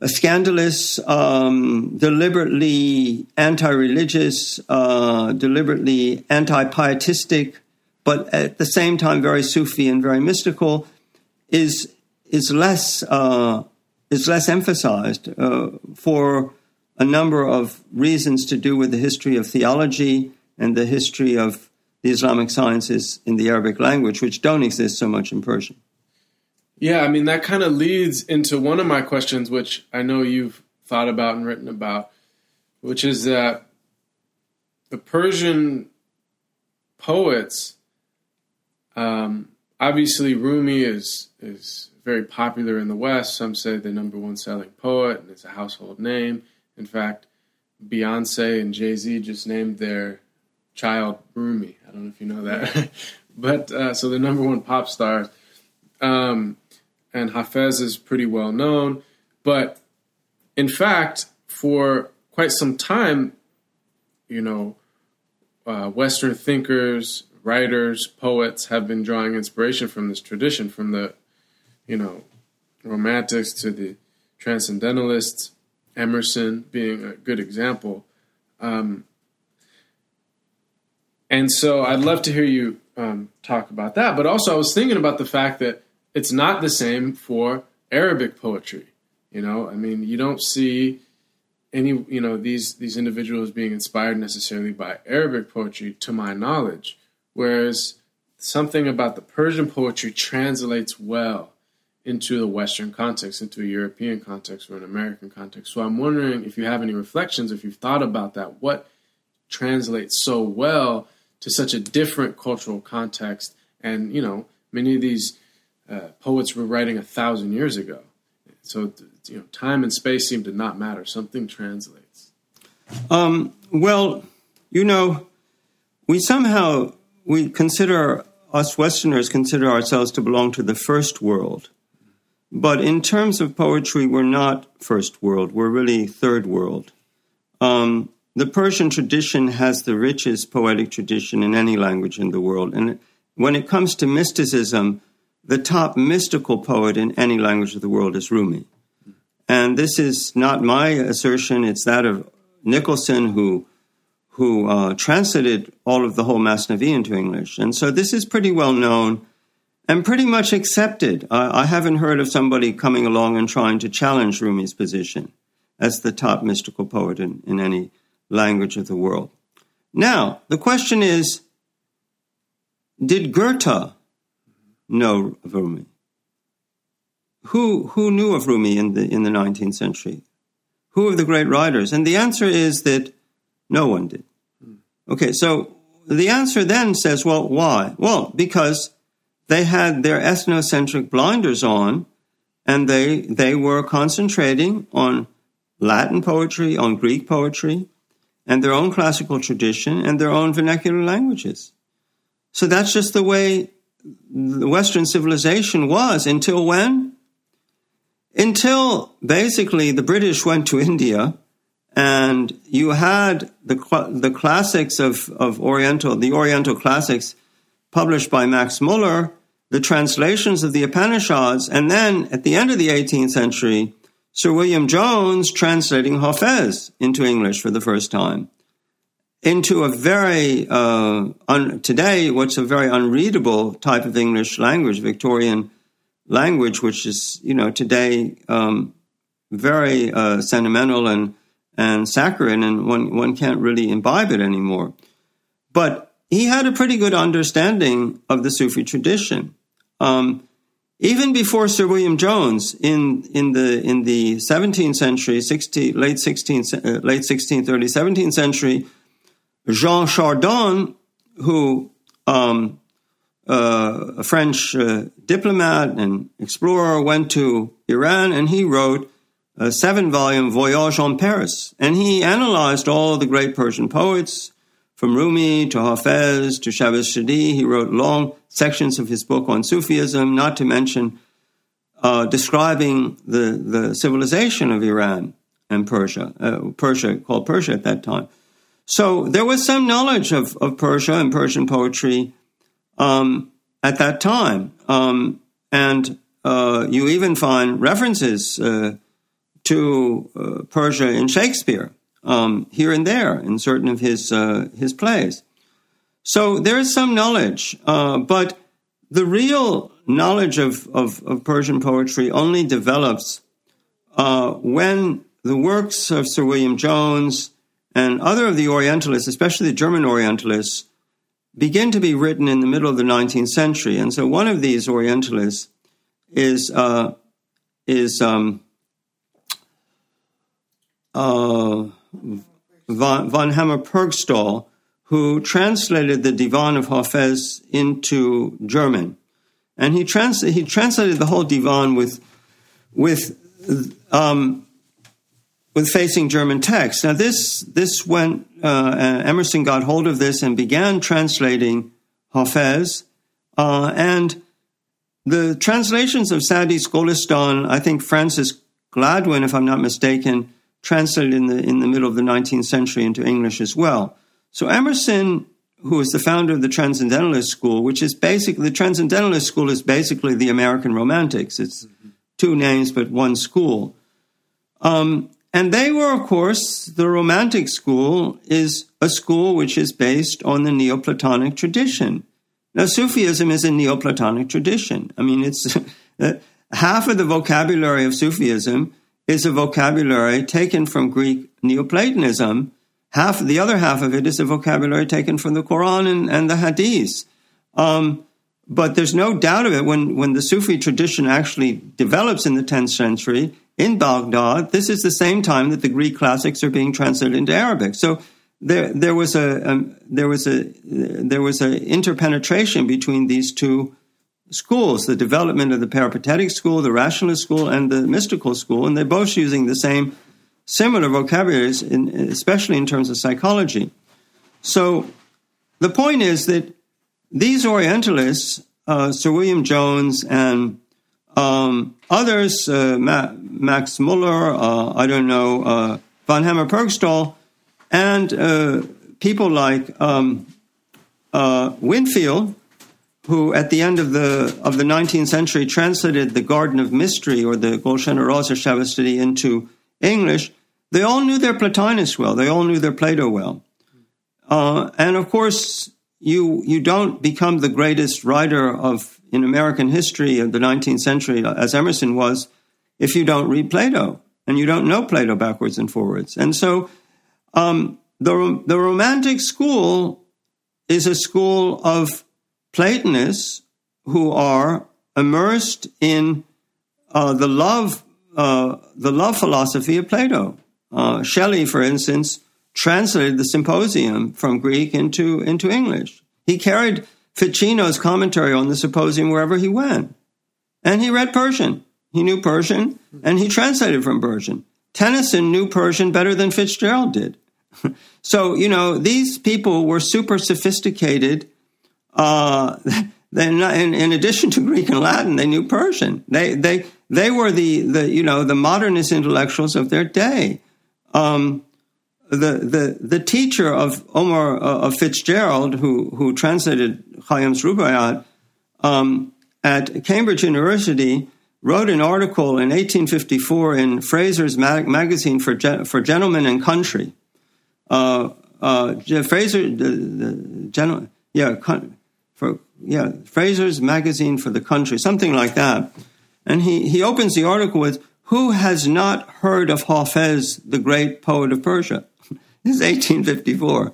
a scandalous, deliberately anti-religious, deliberately anti-pietistic, but at the same time very Sufi and very mystical, is less emphasized for a number of reasons to do with the history of theology and the history of the Islamic sciences in the Arabic language, which don't exist so much in Persian. Yeah, I mean, that kind of leads into one of my questions, which I know you've thought about and written about, which is that the Persian poets, obviously Rumi is very popular in the West. Some say the number one selling poet, and it's a household name. In fact, Beyonce and Jay-Z just named their child Rumi. I don't know if you know that. but so the number one pop star. And Hafez is pretty well known. But in fact, for quite some time, Western thinkers, writers, poets have been drawing inspiration from this tradition, from the, Romantics to the Transcendentalists, Emerson being a good example. And so I'd love to hear you talk about that. But also I was thinking about the fact that it's not the same for Arabic poetry. You don't see any, these individuals being inspired necessarily by Arabic poetry, to my knowledge, whereas something about the Persian poetry translates well into the Western context, into a European context or an American context. So I'm wondering if you have any reflections, if you've thought about that, what translates so well to such a different cultural context. And, many of these poets were writing 1,000 years ago. So, time and space seem to not matter. Something translates. Us Westerners consider ourselves to belong to the first world. But in terms of poetry, we're not first world. We're really third world. The Persian tradition has the richest poetic tradition in any language in the world. And when it comes to mysticism, the top mystical poet in any language of the world is Rumi. And this is not my assertion. It's that of Nicholson, who translated the whole Mathnawi into English. And so this is pretty well known and pretty much accepted. I haven't heard of somebody coming along and trying to challenge Rumi's position as the top mystical poet in any language of the world. Now, the question is, did Goethe know of Rumi? Who knew of Rumi in the 19th century? Who of the great writers? And the answer is that no one did. Okay, so the answer then says, well, why? Well, because they had their ethnocentric blinders on, and they were concentrating on Latin poetry, on Greek poetry, and their own classical tradition, and their own vernacular languages. So that's just the way the Western civilization was until when? Until basically the British went to India, and you had the classics of Oriental classics published by Max Muller, the translations of the Upanishads, and then at the end of the 18th century, Sir William Jones translating Hafez into English for the first time, into a very, today, what's a very unreadable type of English language, Victorian language, which is, today very sentimental and saccharine, and one can't really imbibe it anymore. But he had a pretty good understanding of the Sufi tradition. Even before Sir William Jones, in the 17th century, late 16th, early 17th century, Jean Chardin, who a French diplomat and explorer, went to Iran, and he wrote a 7-volume Voyage en Paris. And he analyzed all the great Persian poets From Rumi to Hafez to Shabazz-Shadi, he wrote long sections of his book on Sufism, not to mention describing the civilization of Iran and Persia, called Persia at that time. So there was some knowledge of Persia and Persian poetry at that time. And you even find references to Persia in Shakespeare, here and there, in certain of his plays. So there is some knowledge, but the real knowledge of Persian poetry only develops when the works of Sir William Jones and other of the Orientalists, especially the German Orientalists, begin to be written in the middle of the 19th century. And so one of these Orientalists is von Hammer-Purgstall, who translated the Divan of Hafez into German. And he translated the whole Divan with facing German text. Now this went, Emerson got hold of this and began translating Hafez. And the translations of Sa'di's Gulistan, I think Francis Gladwin, if I'm not mistaken, translated in the middle of the 19th century into English as well. So Emerson, who is the founder of the Transcendentalist School, which is basically, the Transcendentalist School is basically the American Romantics. It's two names, but one school. And they were, of course, the Romantic school is a school which is based on the Neoplatonic tradition. Now, Sufism is a Neoplatonic tradition. I mean, it's half of the vocabulary of Sufism is a vocabulary taken from Greek Neoplatonism. The other half of it is a vocabulary taken from the Quran and the Hadith. But there's no doubt of it, when the Sufi tradition actually develops in the 10th century, in Baghdad, this is the same time that the Greek classics are being translated into Arabic. So there was a interpenetration between these two schools: the development of the peripatetic school, the rationalist school, and the mystical school, and they're both using the same similar vocabularies, especially in terms of psychology. So the point is that these Orientalists, Sir William Jones and others, Max Muller, von Hammer-Purgstall, and people like Winfield, who at the end of the 19th century translated the Garden of Mystery or the Gulshan Roz or Shabastidi into English, they all knew their Plotinus well. They all knew their Plato well. And of course, you don't become the greatest writer in American history of the 19th century, as Emerson was, if you don't read Plato and you don't know Plato backwards and forwards. And so the Romantic school is a school of Platonists who are immersed in the love philosophy of Plato. Shelley, for instance, translated the Symposium from Greek into English. He carried Ficino's commentary on the Symposium wherever he went. And he read Persian. He knew Persian, and he translated from Persian. Tennyson knew Persian better than Fitzgerald did. So, these people were super sophisticated. In addition to Greek and Latin, they knew Persian. They were the modernist intellectuals of their day. The teacher of Omar of Fitzgerald, who translated Khayyam's Rubaiyat at Cambridge University, wrote an article in 1854 in Fraser's Magazine for Gentlemen and Country. Fraser's Magazine for the Country, something like that. And he opens the article with, "Who has not heard of Hafez, the great poet of Persia?" This is 1854.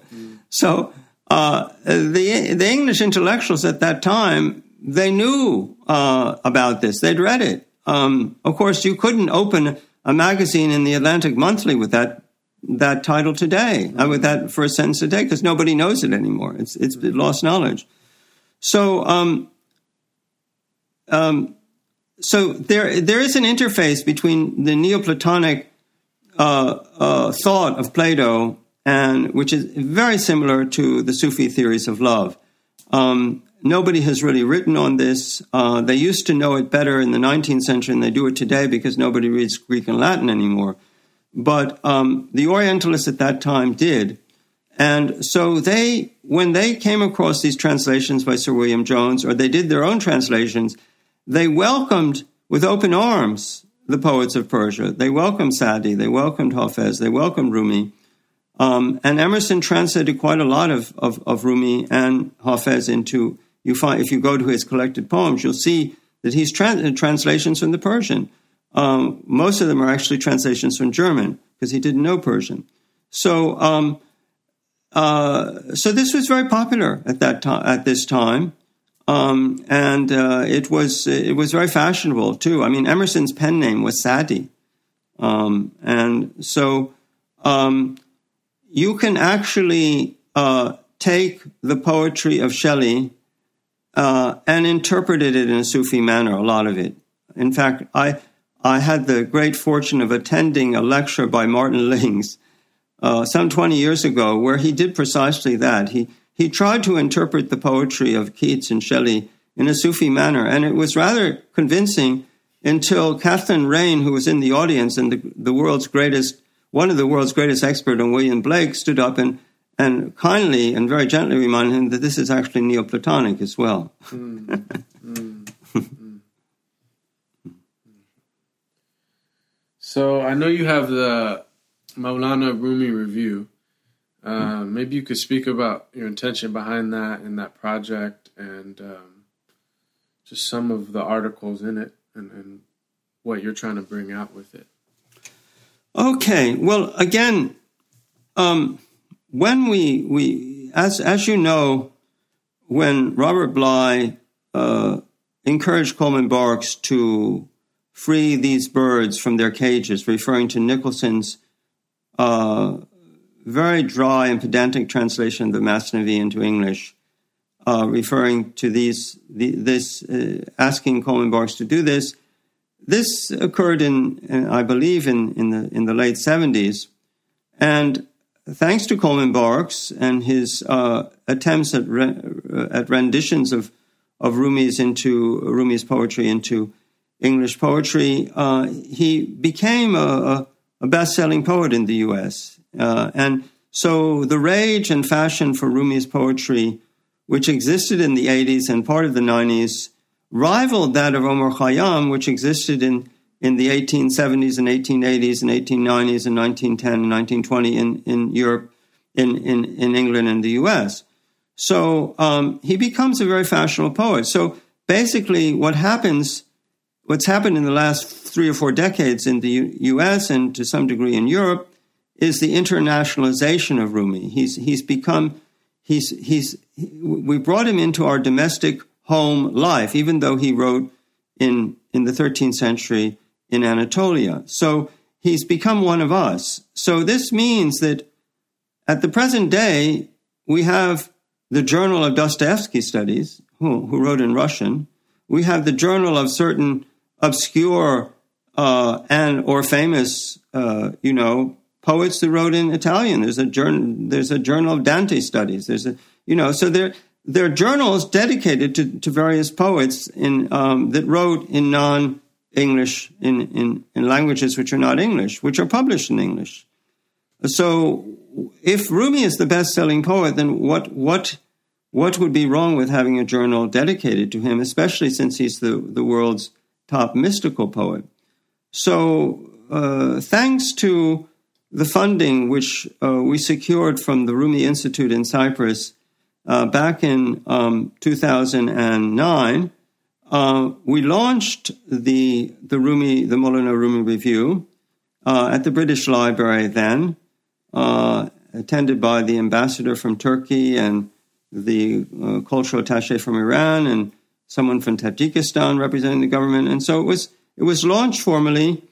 So the English intellectuals at that time, they knew about this. They'd read it. Of course, you couldn't open a magazine in the Atlantic Monthly with that title today, with that first sentence today, because nobody knows it anymore. It's lost knowledge. So so there is an interface between the Neoplatonic thought of Plato and which is very similar to the Sufi theories of love. Nobody has really written on this. They used to know it better in the 19th century than they do it today because nobody reads Greek and Latin anymore. But the Orientalists at that time did. And so they, when they came across these translations by Sir William Jones, or they did their own translations, they welcomed with open arms the poets of Persia. They welcomed Sa'adi, they welcomed Hafez, they welcomed Rumi. And Emerson translated quite a lot of Rumi and Hafez into, you find, if you go to his collected poems, you'll see that he's translations from the Persian. Most of them are actually translations from German because he didn't know Persian. So, so this was very popular at that time. At this time, and it was very fashionable too. I mean, Emerson's pen name was Sa'adi, and so you can actually take the poetry of Shelley and interpret it in a Sufi manner. A lot of it, in fact, I had the great fortune of attending a lecture by Martin Lings some 20 years ago, where he did precisely that. He tried to interpret the poetry of Keats and Shelley in a Sufi manner, and it was rather convincing until Kathleen Raine, who was in the audience and one of the world's greatest expert on William Blake, stood up and kindly and very gently reminded him that this is actually Neoplatonic as well. So I know you have the Mawlana Rumi Review. Maybe you could speak about your intention behind that and that project, and just some of the articles in it and what you're trying to bring out with it. Okay. Well, again, when we as you know, when Robert Bly encouraged Coleman Barks to free these birds from their cages, referring to Nicholson's very dry and pedantic translation of the Mathnawi into English, referring to asking Coleman Barks to do this. This occurred I believe in the late 70s, and thanks to Coleman Barks and his attempts at renditions of Rumi's poetry into English poetry, he became a best-selling poet in the U.S. And so the rage and fashion for Rumi's poetry, which existed in the 80s and part of the 90s, rivaled that of Omar Khayyam, which existed in the 1870s and 1880s and 1890s and 1910 and 1920 in Europe, in England and the U.S. So he becomes a very fashionable poet. So basically what's happened in the last 3 or 4 decades in the U.S. and to some degree in Europe is the internationalization of Rumi. We brought him into our domestic home life, even though he wrote in the 13th century in Anatolia. So he's become one of us. So this means that at the present day, we have the Journal of Dostoevsky Studies, who wrote in Russian. We have the Journal of certain obscure and or famous, poets who wrote in Italian. There's a Journal of Dante Studies. So there are journals dedicated to various poets that wrote in non-English in languages which are not English, which are published in English. So if Rumi is the best-selling poet, then what would be wrong with having a journal dedicated to him, especially since he's the world's top mystical poet? So thanks to the funding which we secured from the Rumi Institute in Cyprus back in 2009, we launched the Mawlana Rumi Review at the British Library then, attended by the ambassador from Turkey and the cultural attaché from Iran and someone from Tajikistan representing the government. And so it was launched formally,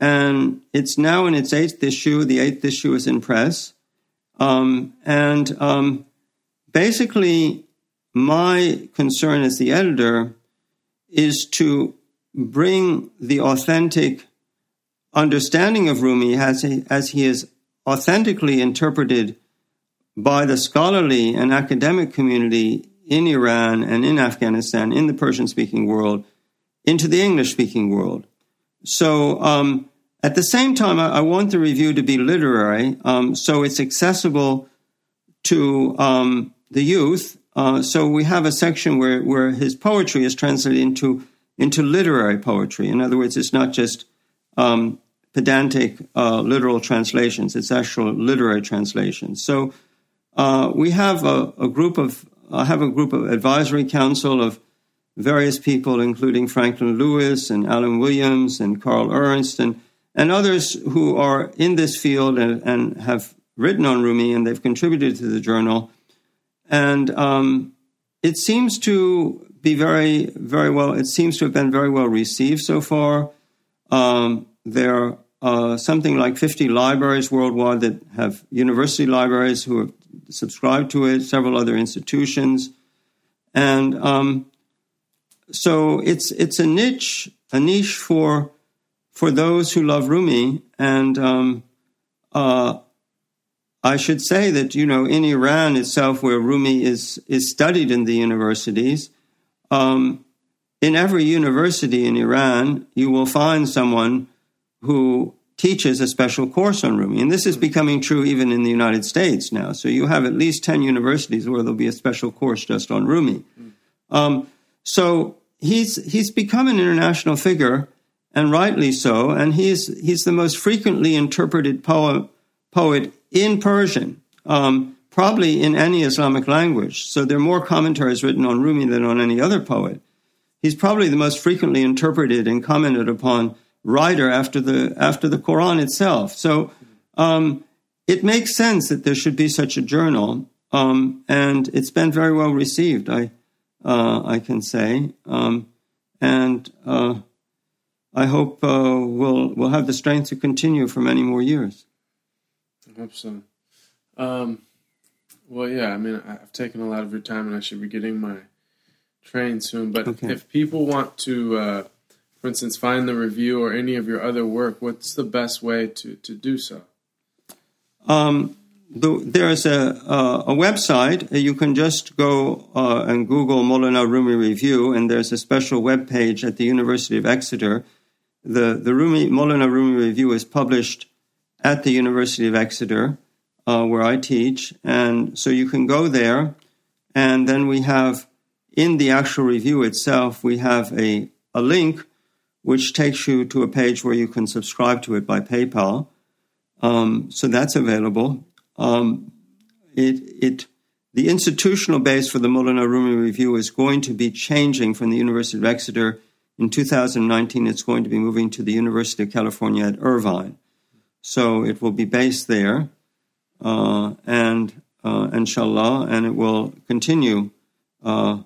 and it's now in its 8th issue. The 8th issue is in press. Basically, my concern as the editor is to bring the authentic understanding of Rumi as he is authentically interpreted by the scholarly and academic community in Iran and in Afghanistan, in the Persian-speaking world, into the English-speaking world. So at the same time, I want the review to be literary, so it's accessible to the youth. So we have a section where his poetry is translated into literary poetry. In other words, it's not just pedantic literal translations, it's actual literary translations. So we have a group of advisory council of various people, including Franklin Lewis and Alan Williams and Carl Ernst and others who are in this field and have written on Rumi, and they've contributed to the journal. And it seems to be very, very well. It seems to have been very well received so far. There are something like 50 libraries worldwide that have university libraries who have subscribed to it, several other institutions, and so it's a niche for those who love Rumi. And I should say that, you know, in Iran itself, where Rumi is studied in the universities, in every university in Iran, you will find someone who teaches a special course on Rumi. And this is becoming true even in the United States now. So you have at least 10 universities where there'll be a special course just on Rumi. So he's become an international figure, and rightly so, and he's the most frequently interpreted poet in Persian, probably in any Islamic language. So there are more commentaries written on Rumi than on any other poet. He's probably the most frequently interpreted and commented upon writer after the Quran itself. So it makes sense that there should be such a journal, and it's been very well received, I can say, and I hope we'll have the strength to continue for many more years. I hope so. Well, yeah, I mean, I've taken a lot of your time, and I should be getting my train soon. But if people want to, for instance, find the review or any of your other work, what's the best way to do so? There is a website. You can just go and Google Mawlana Rumi Review, and there's a special web page at the University of Exeter. The Mawlana Rumi Review is published at the University of Exeter, where I teach, and so you can go there. And then we have, in the actual review itself, we have a link which takes you to a page where you can subscribe to it by PayPal. So that's available. The institutional base for the Mawlana Rumi Review is going to be changing from the University of Exeter. In 2019, it's going to be moving to the University of California at Irvine. So it will be based there, and inshallah, and it will continue for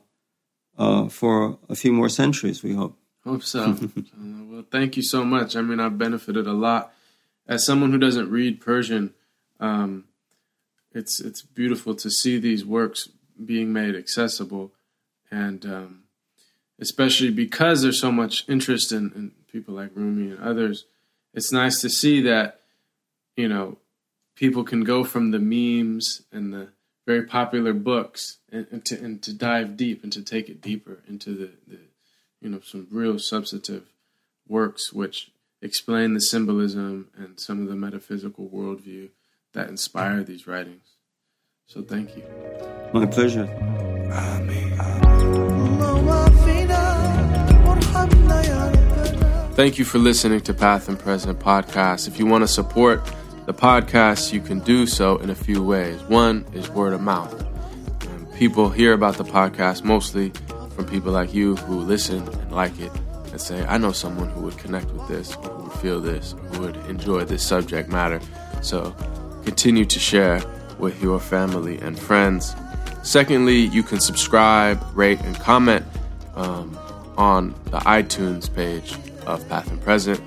a few more centuries, we hope. Hope so. Well, thank you so much. I mean, I've benefited a lot. As someone who doesn't read Persian, it's beautiful to see these works being made accessible, and especially because there's so much interest in people like Rumi and others. It's nice to see that, you know, people can go from the memes and the very popular books and to dive deep and to take it deeper into the you know, some real substantive works which explain the symbolism and some of the metaphysical worldview that inspire these writings. So thank you. My pleasure. Thank you for listening to Path and Present Podcast. If you want to support the podcast, you can do so in a few ways. One is word of mouth. People hear about the podcast mostly from people like you who listen and like it and say, I know someone who would connect with this, or who would feel this, or who would enjoy this subject matter. So continue to share with your family and friends. Secondly, you can subscribe, rate, and comment on the iTunes page of Path and Present.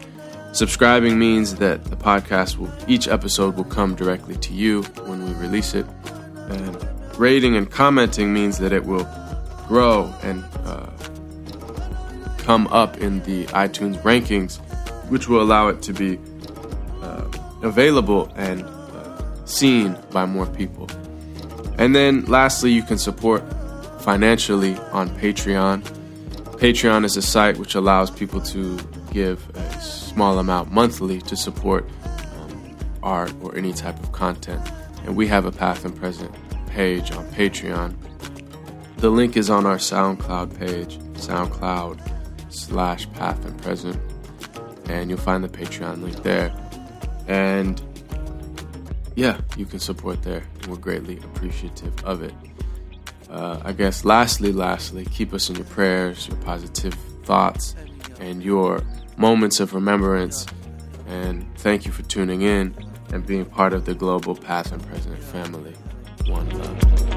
Subscribing means that the podcast each episode will come directly to you when we release it. And rating and commenting means that it will grow and come up in the iTunes rankings, which will allow it to be available and seen by more people. And then lastly, you can support financially on Patreon. Patreon is a site which allows people to give a small amount monthly to support art or any type of content. And we have a Past and Present page on Patreon. The link is on our SoundCloud page, SoundCloud.com/Past and Present, and you'll find the Patreon link there. And yeah, you can support there. We're greatly appreciative of it. I guess lastly, keep us in your prayers, your positive thoughts, and your moments of remembrance. And thank you for tuning in and being part of the global Past and Present family. One love.